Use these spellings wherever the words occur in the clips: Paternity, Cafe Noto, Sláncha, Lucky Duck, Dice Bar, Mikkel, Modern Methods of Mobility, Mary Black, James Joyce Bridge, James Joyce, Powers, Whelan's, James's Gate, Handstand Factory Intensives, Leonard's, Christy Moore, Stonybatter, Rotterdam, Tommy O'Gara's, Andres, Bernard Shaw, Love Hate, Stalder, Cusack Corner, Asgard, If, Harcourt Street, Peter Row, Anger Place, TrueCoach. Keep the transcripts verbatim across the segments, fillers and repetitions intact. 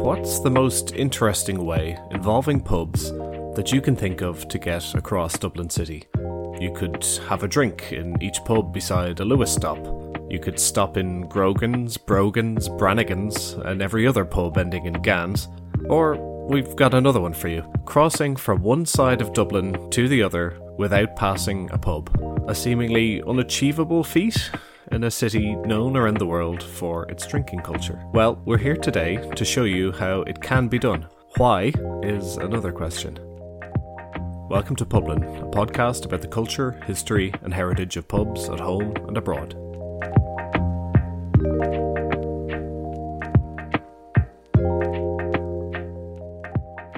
What's the most interesting way, involving pubs, that you can think of to get across Dublin City? You could have a drink in each pub beside a Lewis stop. You could stop in Grogan's, Brogan's, Brannigan's, and every other pub ending in Gan's. Or we've got another one for you. Crossing from one side of Dublin to the other without passing a pub. A seemingly unachievable feat? In a city known around the world for its drinking culture. Well, we're here today to show you how it can be done. Why is another question. Welcome to Publin, a podcast about the culture, history and heritage of pubs at home and abroad.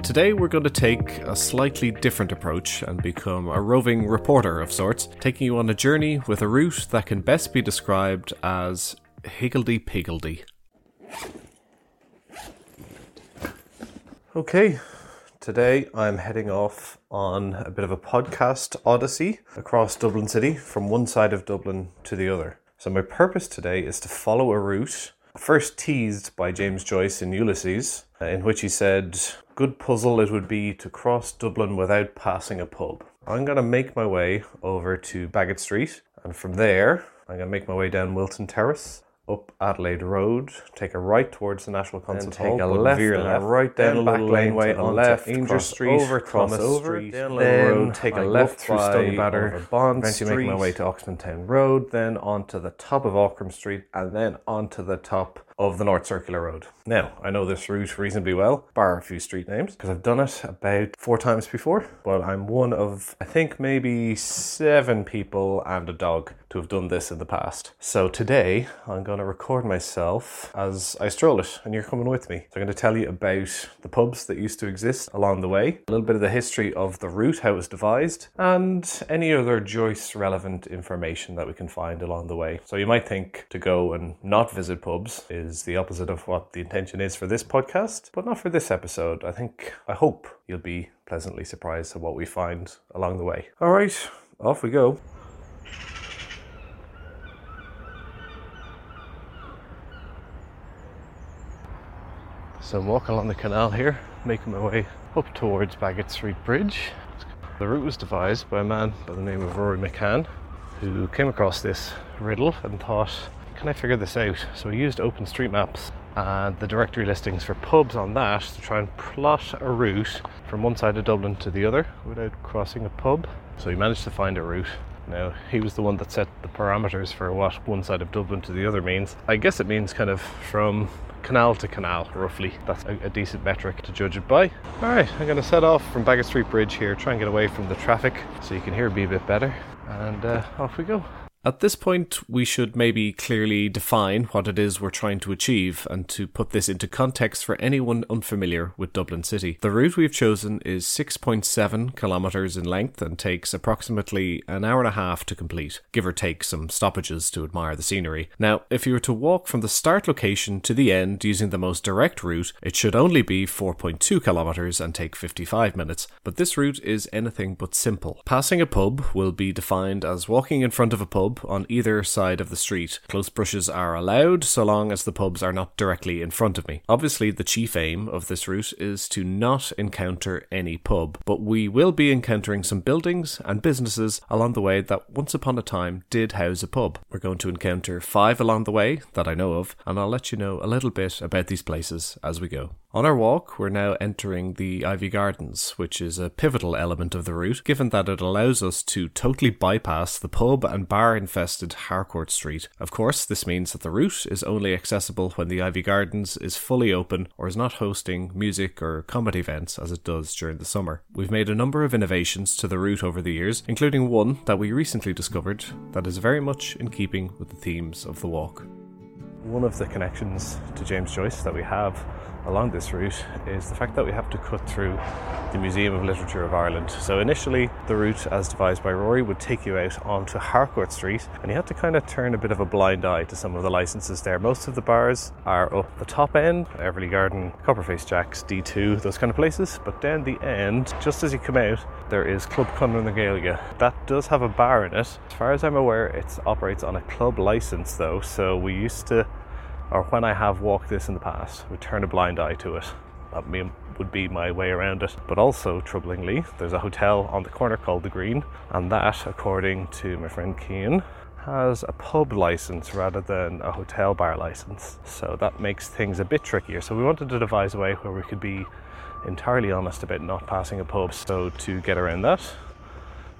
Today we're going to take a slightly different approach and become a roving reporter of sorts, taking you on a journey with a route that can best be described as higgledy-piggledy. Okay, today I'm heading off on a bit of a podcast odyssey across Dublin City from one side of Dublin to the other. So my purpose today is to follow a route first teased by James Joyce in Ulysses, in which he said, "Good puzzle it would be to cross Dublin without passing a pub." I'm going to make my way over to Baggot Street, and from there I'm going to make my way down Wilton Terrace, up Adelaide Road, take a right towards the National Concert Hall, take a left, veer left, right down, down back laneway, a left, Anger Street, over Thomas Street, down Road, take a left through Stony Batter, Bond Street, eventually make my way to Oxman Town Road, then onto the top of Auckram Street, and then onto the top of the North Circular Road. Now, I know this route reasonably well, bar a few street names, because I've done it about four times before, but I'm one of, I think, maybe seven people and a dog to have done this in the past. So today, I'm going to record myself as I stroll it, and you're coming with me. So I'm going to tell you about the pubs that used to exist along the way, a little bit of the history of the route, how it was devised, and any other Joyce-relevant information that we can find along the way. So you might think to go and not visit pubs is the opposite of what the intention is for this podcast, but not for this episode. I think, I hope you'll be pleasantly surprised at what we find along the way. All right, off we go. So I'm walking along the canal here, making my way up towards Baggot Street Bridge. The route was devised by a man by the name of Rory McCann, who came across this riddle and thought, can I figure this out? So we used open street maps and the directory listings for pubs on that to try and plot a route from one side of Dublin to the other without crossing a pub. So he managed to find a route. Now, he was the one that set the parameters for what one side of Dublin to the other means. I guess it means kind of from canal to canal, roughly. That's a, a decent metric to judge it by. All right, I'm going to set off from Baggot Street Bridge here, try and get away from the traffic so you can hear me a bit better. And uh, off we go. At this point, we should maybe clearly define what it is we're trying to achieve and to put this into context for anyone unfamiliar with Dublin City. The route we've chosen is six point seven kilometres in length and takes approximately an hour and a half to complete, give or take some stoppages to admire the scenery. Now, if you were to walk from the start location to the end using the most direct route, it should only be four point two kilometres and take fifty-five minutes, but this route is anything but simple. Passing a pub will be defined as walking in front of a pub on either side of the street. Close brushes are allowed so long as the pubs are not directly in front of me. Obviously, the chief aim of this route is to not encounter any pub, but we will be encountering some buildings and businesses along the way that once upon a time did house a pub. We're going to encounter five along the way that I know of, and I'll let you know a little bit about these places as we go. On our walk, we're now entering the Ivy Gardens, which is a pivotal element of the route, given that it allows us to totally bypass the pub and bar-infested Harcourt Street. Of course, this means that the route is only accessible when the Ivy Gardens is fully open or is not hosting music or comedy events as it does during the summer. We've made a number of innovations to the route over the years, including one that we recently discovered that is very much in keeping with the themes of the walk. One of the connections to James Joyce that we have along this route is the fact that we have to cut through the Museum of Literature of Ireland. So initially, the route as devised by Rory would take you out onto Harcourt Street, and you had to kind of turn a bit of a blind eye to some of the licenses there. Most of the bars are up the top end, Everly Garden, Copperface Jacks, D two, those kind of places. But down the end, just as you come out, there is Club Conor and the Galia. That does have a bar in it. As far as I'm aware, it operates on a club license though, so we used to or when I have walked this in the past, would turn a blind eye to it. That would be my way around it. But also, troublingly, there's a hotel on the corner called The Green, and that, according to my friend Cian, has a pub license rather than a hotel bar license. So that makes things a bit trickier. So we wanted to devise a way where we could be entirely honest about not passing a pub. So to get around that,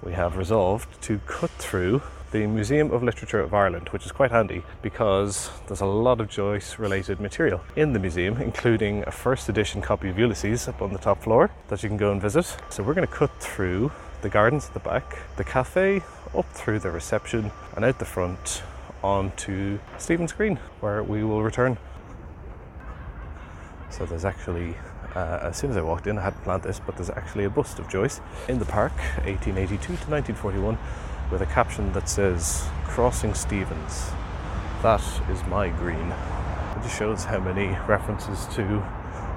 we have resolved to cut through the Museum of Literature of Ireland, which is quite handy because there's a lot of Joyce-related material in the museum, including a first edition copy of Ulysses up on the top floor that you can go and visit. So we're going to cut through the gardens at the back, the cafe, up through the reception, and out the front onto Stephen's Green, where we will return. So there's actually Uh, as soon as I walked in, I hadn't planned this, but there's actually a bust of Joyce in the park, eighteen eighty-two to nineteen forty-one, with a caption that says, "Crossing Stevens, that is my green." It just shows how many references to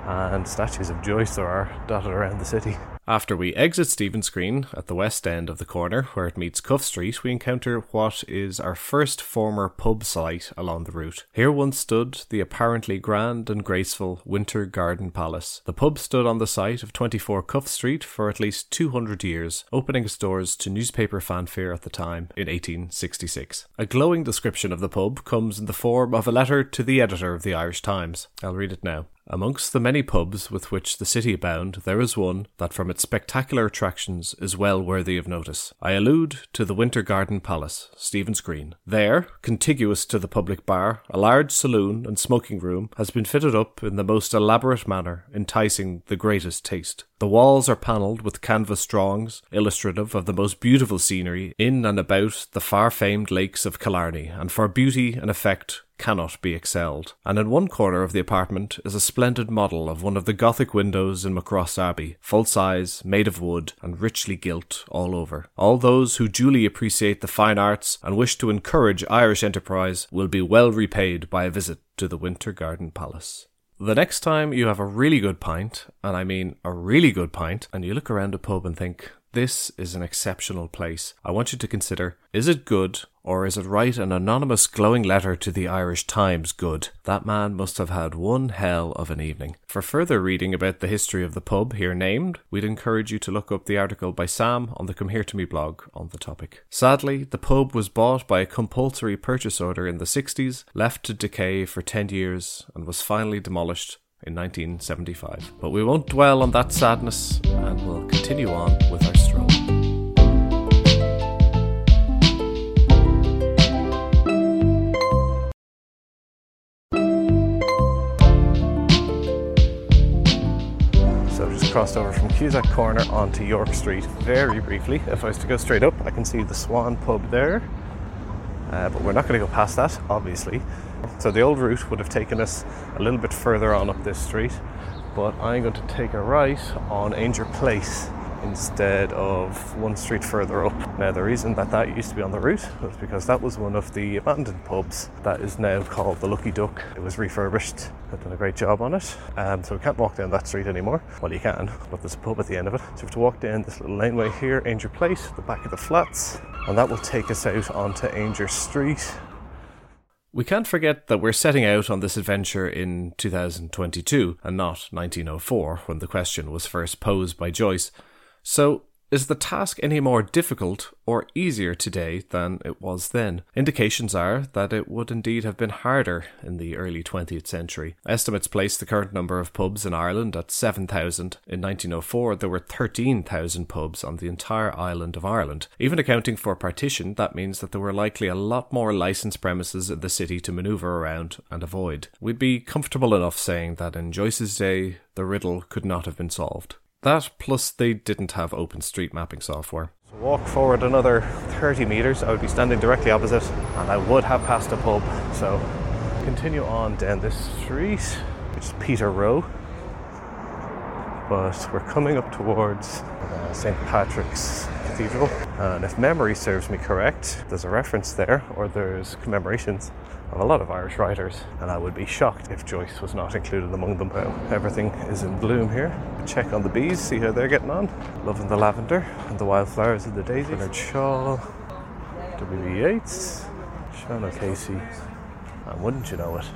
and statues of Joyce there are dotted around the city. After we exit Stephen's Green at the west end of the corner where it meets Cuff Street, we encounter what is our first former pub site along the route. Here once stood the apparently grand and graceful Winter Garden Palace. The pub stood on the site of twenty-four Cuff Street for at least two hundred years, opening its doors to newspaper fanfare at the time in eighteen sixty-six. A glowing description of the pub comes in the form of a letter to the editor of the Irish Times. I'll read it now. "Amongst the many pubs with which the city abound, there is one that from its spectacular attractions is well worthy of notice. I allude to the Winter Garden Palace, Stephen's Green. There, contiguous to the public bar, a large saloon and smoking room has been fitted up in the most elaborate manner, enticing the greatest taste. The walls are panelled with canvas drawings, illustrative of the most beautiful scenery in and about the far-famed lakes of Killarney, and for beauty and effect cannot be excelled. And in one corner of the apartment is a splendid model of one of the Gothic windows in Muckross Abbey, full size, made of wood, and richly gilt all over. All those who duly appreciate the fine arts and wish to encourage Irish enterprise will be well repaid by a visit to the Winter Garden Palace." The next time you have a really good pint, and I mean a really good pint, and you look around a pub and think, this is an exceptional place, I want you to consider, is it good, or is it write an anonymous glowing letter to the Irish Times good? That man must have had one hell of an evening. For further reading about the history of the pub here named, we'd encourage you to look up the article by Sam on the Come Here To Me blog on the topic. Sadly, the pub was bought by a compulsory purchase order in the sixties, left to decay for ten years, and was finally demolished in nineteen seventy-five. But we won't dwell on that sadness, and we'll continue on with our stroll. So just crossed over from Cusack Corner onto York Street very briefly. If I was to go straight up, I can see the Swan pub there, uh, but we're not going to go past that, obviously. So the old route would have taken us a little bit further on up this street, but I'm going to take a right on Anger Place instead of one street further up. Now the reason that that used to be on the route was because that was one of the abandoned pubs that is now called the Lucky Duck. It was refurbished, they've done a great job on it, um, so we can't walk down that street anymore. Well, you can, but there's a pub at the end of it. So we have to walk down this little laneway here, Anger Place, the back of the flats, and that will take us out onto Anger Street. We can't forget that we're setting out on this adventure in two thousand twenty-two and not nineteen oh four, when the question was first posed by Joyce. So, is the task any more difficult or easier today than it was then? Indications are that it would indeed have been harder in the early twentieth century. Estimates place the current number of pubs in Ireland at seven thousand. In nineteen oh four, there were thirteen thousand pubs on the entire island of Ireland. Even accounting for partition, that means that there were likely a lot more licensed premises in the city to manoeuvre around and avoid. We'd be comfortable enough saying that in Joyce's day, the riddle could not have been solved. That, plus they didn't have open street mapping software. So walk forward another thirty metres, I would be standing directly opposite, and I would have passed a pub. So continue on down this street, which is Peter Row. But we're coming up towards uh, Saint Patrick's Cathedral. And if memory serves me correct, there's a reference there, or there's commemorations of a lot of Irish writers, and I would be shocked if Joyce was not included among them. Everything is in bloom here. Check on the bees, see how they're getting on. Loving the lavender and the wildflowers and the daisies. Bernard Shaw, W B Yeats, Sean O'Casey, and wouldn't you know it,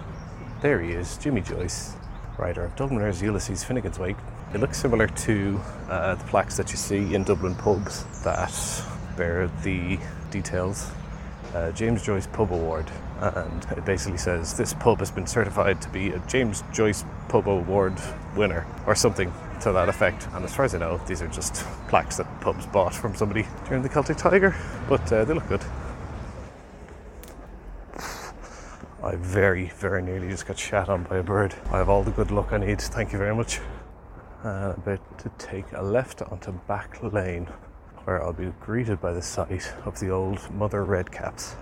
there he is, Jimmy Joyce, writer of Dubliners' Ulysses Finnegans Wake. It looks similar to uh, the plaques that you see in Dublin pubs that bear the details. Uh, James Joyce Pub Award, and it basically says this pub has been certified to be a James Joyce Pub Award winner, or something to that effect. And as far as I know, these are just plaques that pubs bought from somebody during the Celtic Tiger, but uh, they look good. I very very nearly just got shat on by a bird. I have all the good luck I need, thank you very much. Uh, I'm about to take a left onto Back Lane, where I'll be greeted by the sight of the old Mother Redcaps.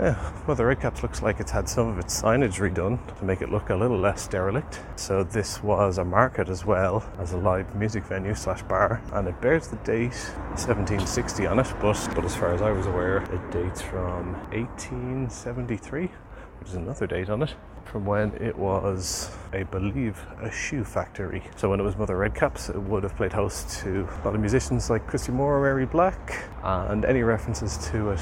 Yeah, Mother Redcaps looks like it's had some of its signage redone to make it look a little less derelict. So this was a market as well as a live music venue slash bar, and it bears the date seventeen sixty on it, but, but as far as I was aware, it dates from eighteen seventy-three, which is another date on it, from when it was, I believe, a shoe factory. So when it was Mother Redcaps, it would have played host to a lot of musicians like Christy Moore, Mary Black, and any references to it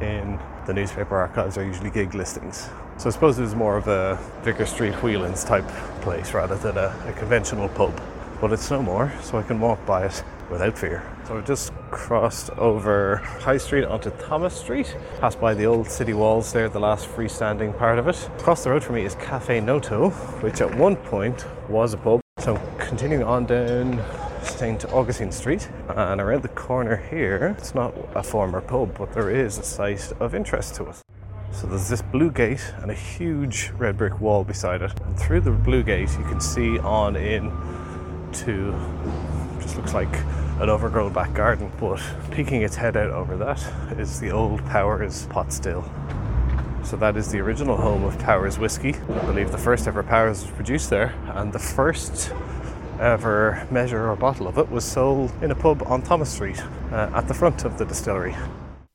in the newspaper archives are usually gig listings. So I suppose it was more of a Vicar Street Whelan's type place rather than a, a conventional pub. But it's no more, so I can walk by it without fear. So I've just crossed over High Street onto Thomas Street, passed by the old city walls there, the last freestanding part of it. Across the road from me is Cafe Noto, which at one point was a pub. So I'm continuing on down Saint Augustine Street, and around the corner here, it's not a former pub, but there is a site of interest to us. So there's this blue gate and a huge red brick wall beside it. And through the blue gate, you can see on in to just looks like an overgrown back garden, but peeking its head out over that is the old Powers pot still. So that is the original home of Powers whiskey. I believe the first ever Powers was produced there, and the first ever measure or bottle of it was sold in a pub on Thomas Street uh, at the front of the distillery.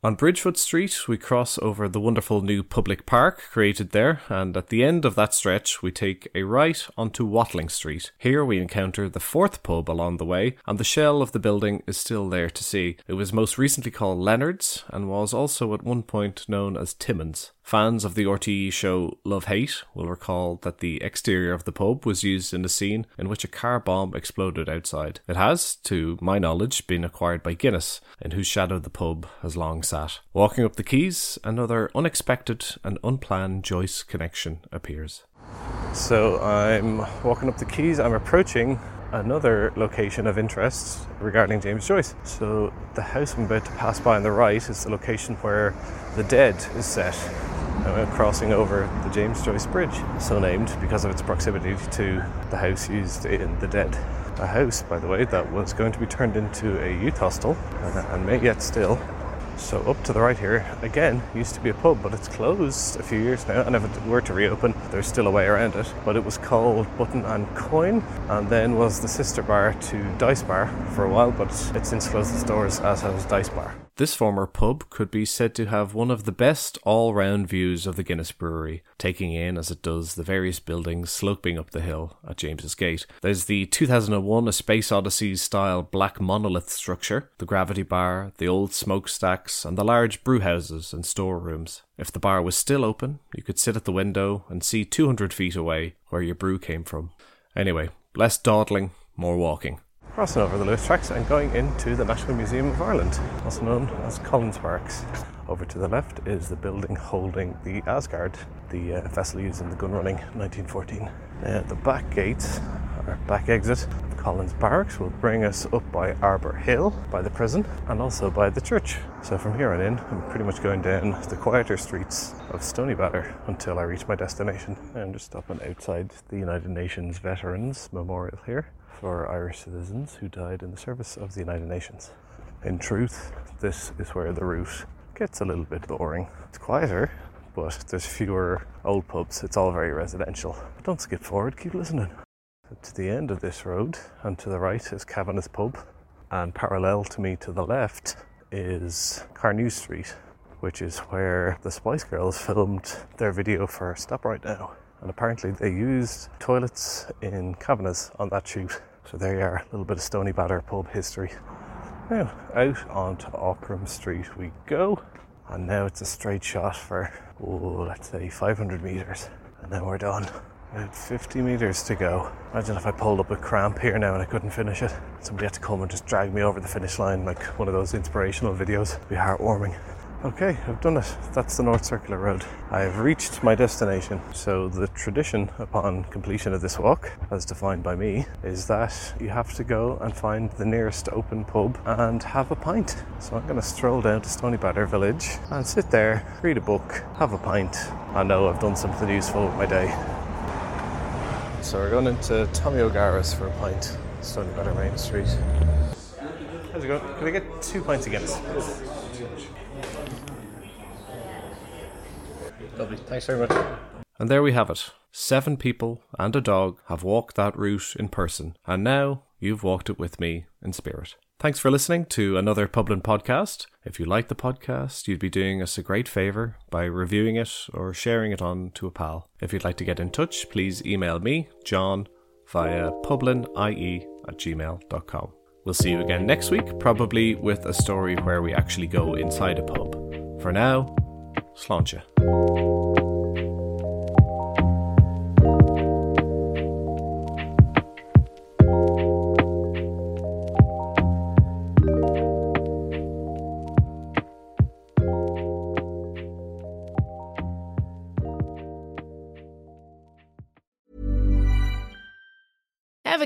On Bridgefoot Street, we cross over the wonderful new public park created there, and at the end of that stretch, we take a right onto Watling Street. Here we encounter the fourth pub along the way, and the shell of the building is still there to see. It was most recently called Leonard's, and was also at one point known as Timmins. Fans of the R T E show Love Hate will recall that the exterior of the pub was used in a scene in which a car bomb exploded outside. It has, to my knowledge, been acquired by Guinness, in whose shadow the pub has long sat. Walking up the quays, another unexpected and unplanned Joyce connection appears. So I'm walking up the quays, I'm approaching another location of interest regarding James Joyce. So the house I'm about to pass by on the right is the location where The Dead is set. I'm crossing over the James Joyce Bridge, so named because of its proximity to the house used in The Dead. A house, by the way, that was going to be turned into a youth hostel, and may yet still. So up to the right here, again, used to be a pub, but it's closed a few years now, and if it were to reopen, there's still a way around it. But it was called Button and Coin, and then was the sister bar to Dice Bar for a while, but it's since closed its doors, as has Dice Bar. This former pub could be said to have one of the best all-round views of the Guinness Brewery, taking in as it does the various buildings sloping up the hill at James's Gate. There's the two thousand one A Space Odyssey-style black monolith structure, the gravity bar, the old smokestacks, and the large brewhouses and storerooms. If the bar was still open, you could sit at the window and see two hundred feet away where your brew came from. Anyway, less dawdling, more walking. Crossing over the Lewis tracks and going into the National Museum of Ireland, also known as Collins Barracks. Over to the left is the building holding the Asgard, the uh, vessel used in the gun running nineteen fourteen. Uh, the back gates, or back exit, of Collins Barracks will bring us up by Arbour Hill, by the prison, and also by the church. So from here on in, I'm pretty much going down the quieter streets of Stonybatter until I reach my destination. I'm just stopping outside the United Nations Veterans Memorial here, for Irish citizens who died in the service of the United Nations. In truth, this is where the route gets a little bit boring. It's quieter, but there's fewer old pubs. It's all very residential. But don't skip forward, keep listening. To the end of this road, and to the right is Kavanagh's Pub, and parallel to me to the left is Carnew Street, which is where the Spice Girls filmed their video for Stop Right Now. And apparently they used toilets in Kavanagh's on that shoot. So there you are, a little bit of Stonybatter pub history. Now, out onto Ockram Street we go. And now it's a straight shot for, oh, let's say five hundred metres. And then we're done. About fifty metres to go. Imagine if I pulled up a cramp here now and I couldn't finish it. Somebody had to come and just drag me over the finish line like one of those inspirational videos. It'd be heartwarming. Okay, I've done it. That's the North Circular Road. I've reached my destination. So the tradition upon completion of this walk, as defined by me, is that you have to go and find the nearest open pub and have a pint. So I'm going to stroll down to Stonybatter Village and sit there, read a book, have a pint. I know I've done something useful with my day. So we're going into Tommy O'Gara's for a pint, Stonybatter Main Street. How's it going? Can I get two pints again? Lovely, thanks very much. And there we have it. Seven people and a dog have walked that route in person, and now you've walked it with me in spirit. Thanks for listening to another Publin podcast. If you like the podcast, you'd be doing us a great favour by reviewing it or sharing it on to a pal. If you'd like to get in touch, please email me, John, via publinie at gmail dot com. We'll see you again next week, probably with a story where we actually go inside a pub. For now, sláncha. Ever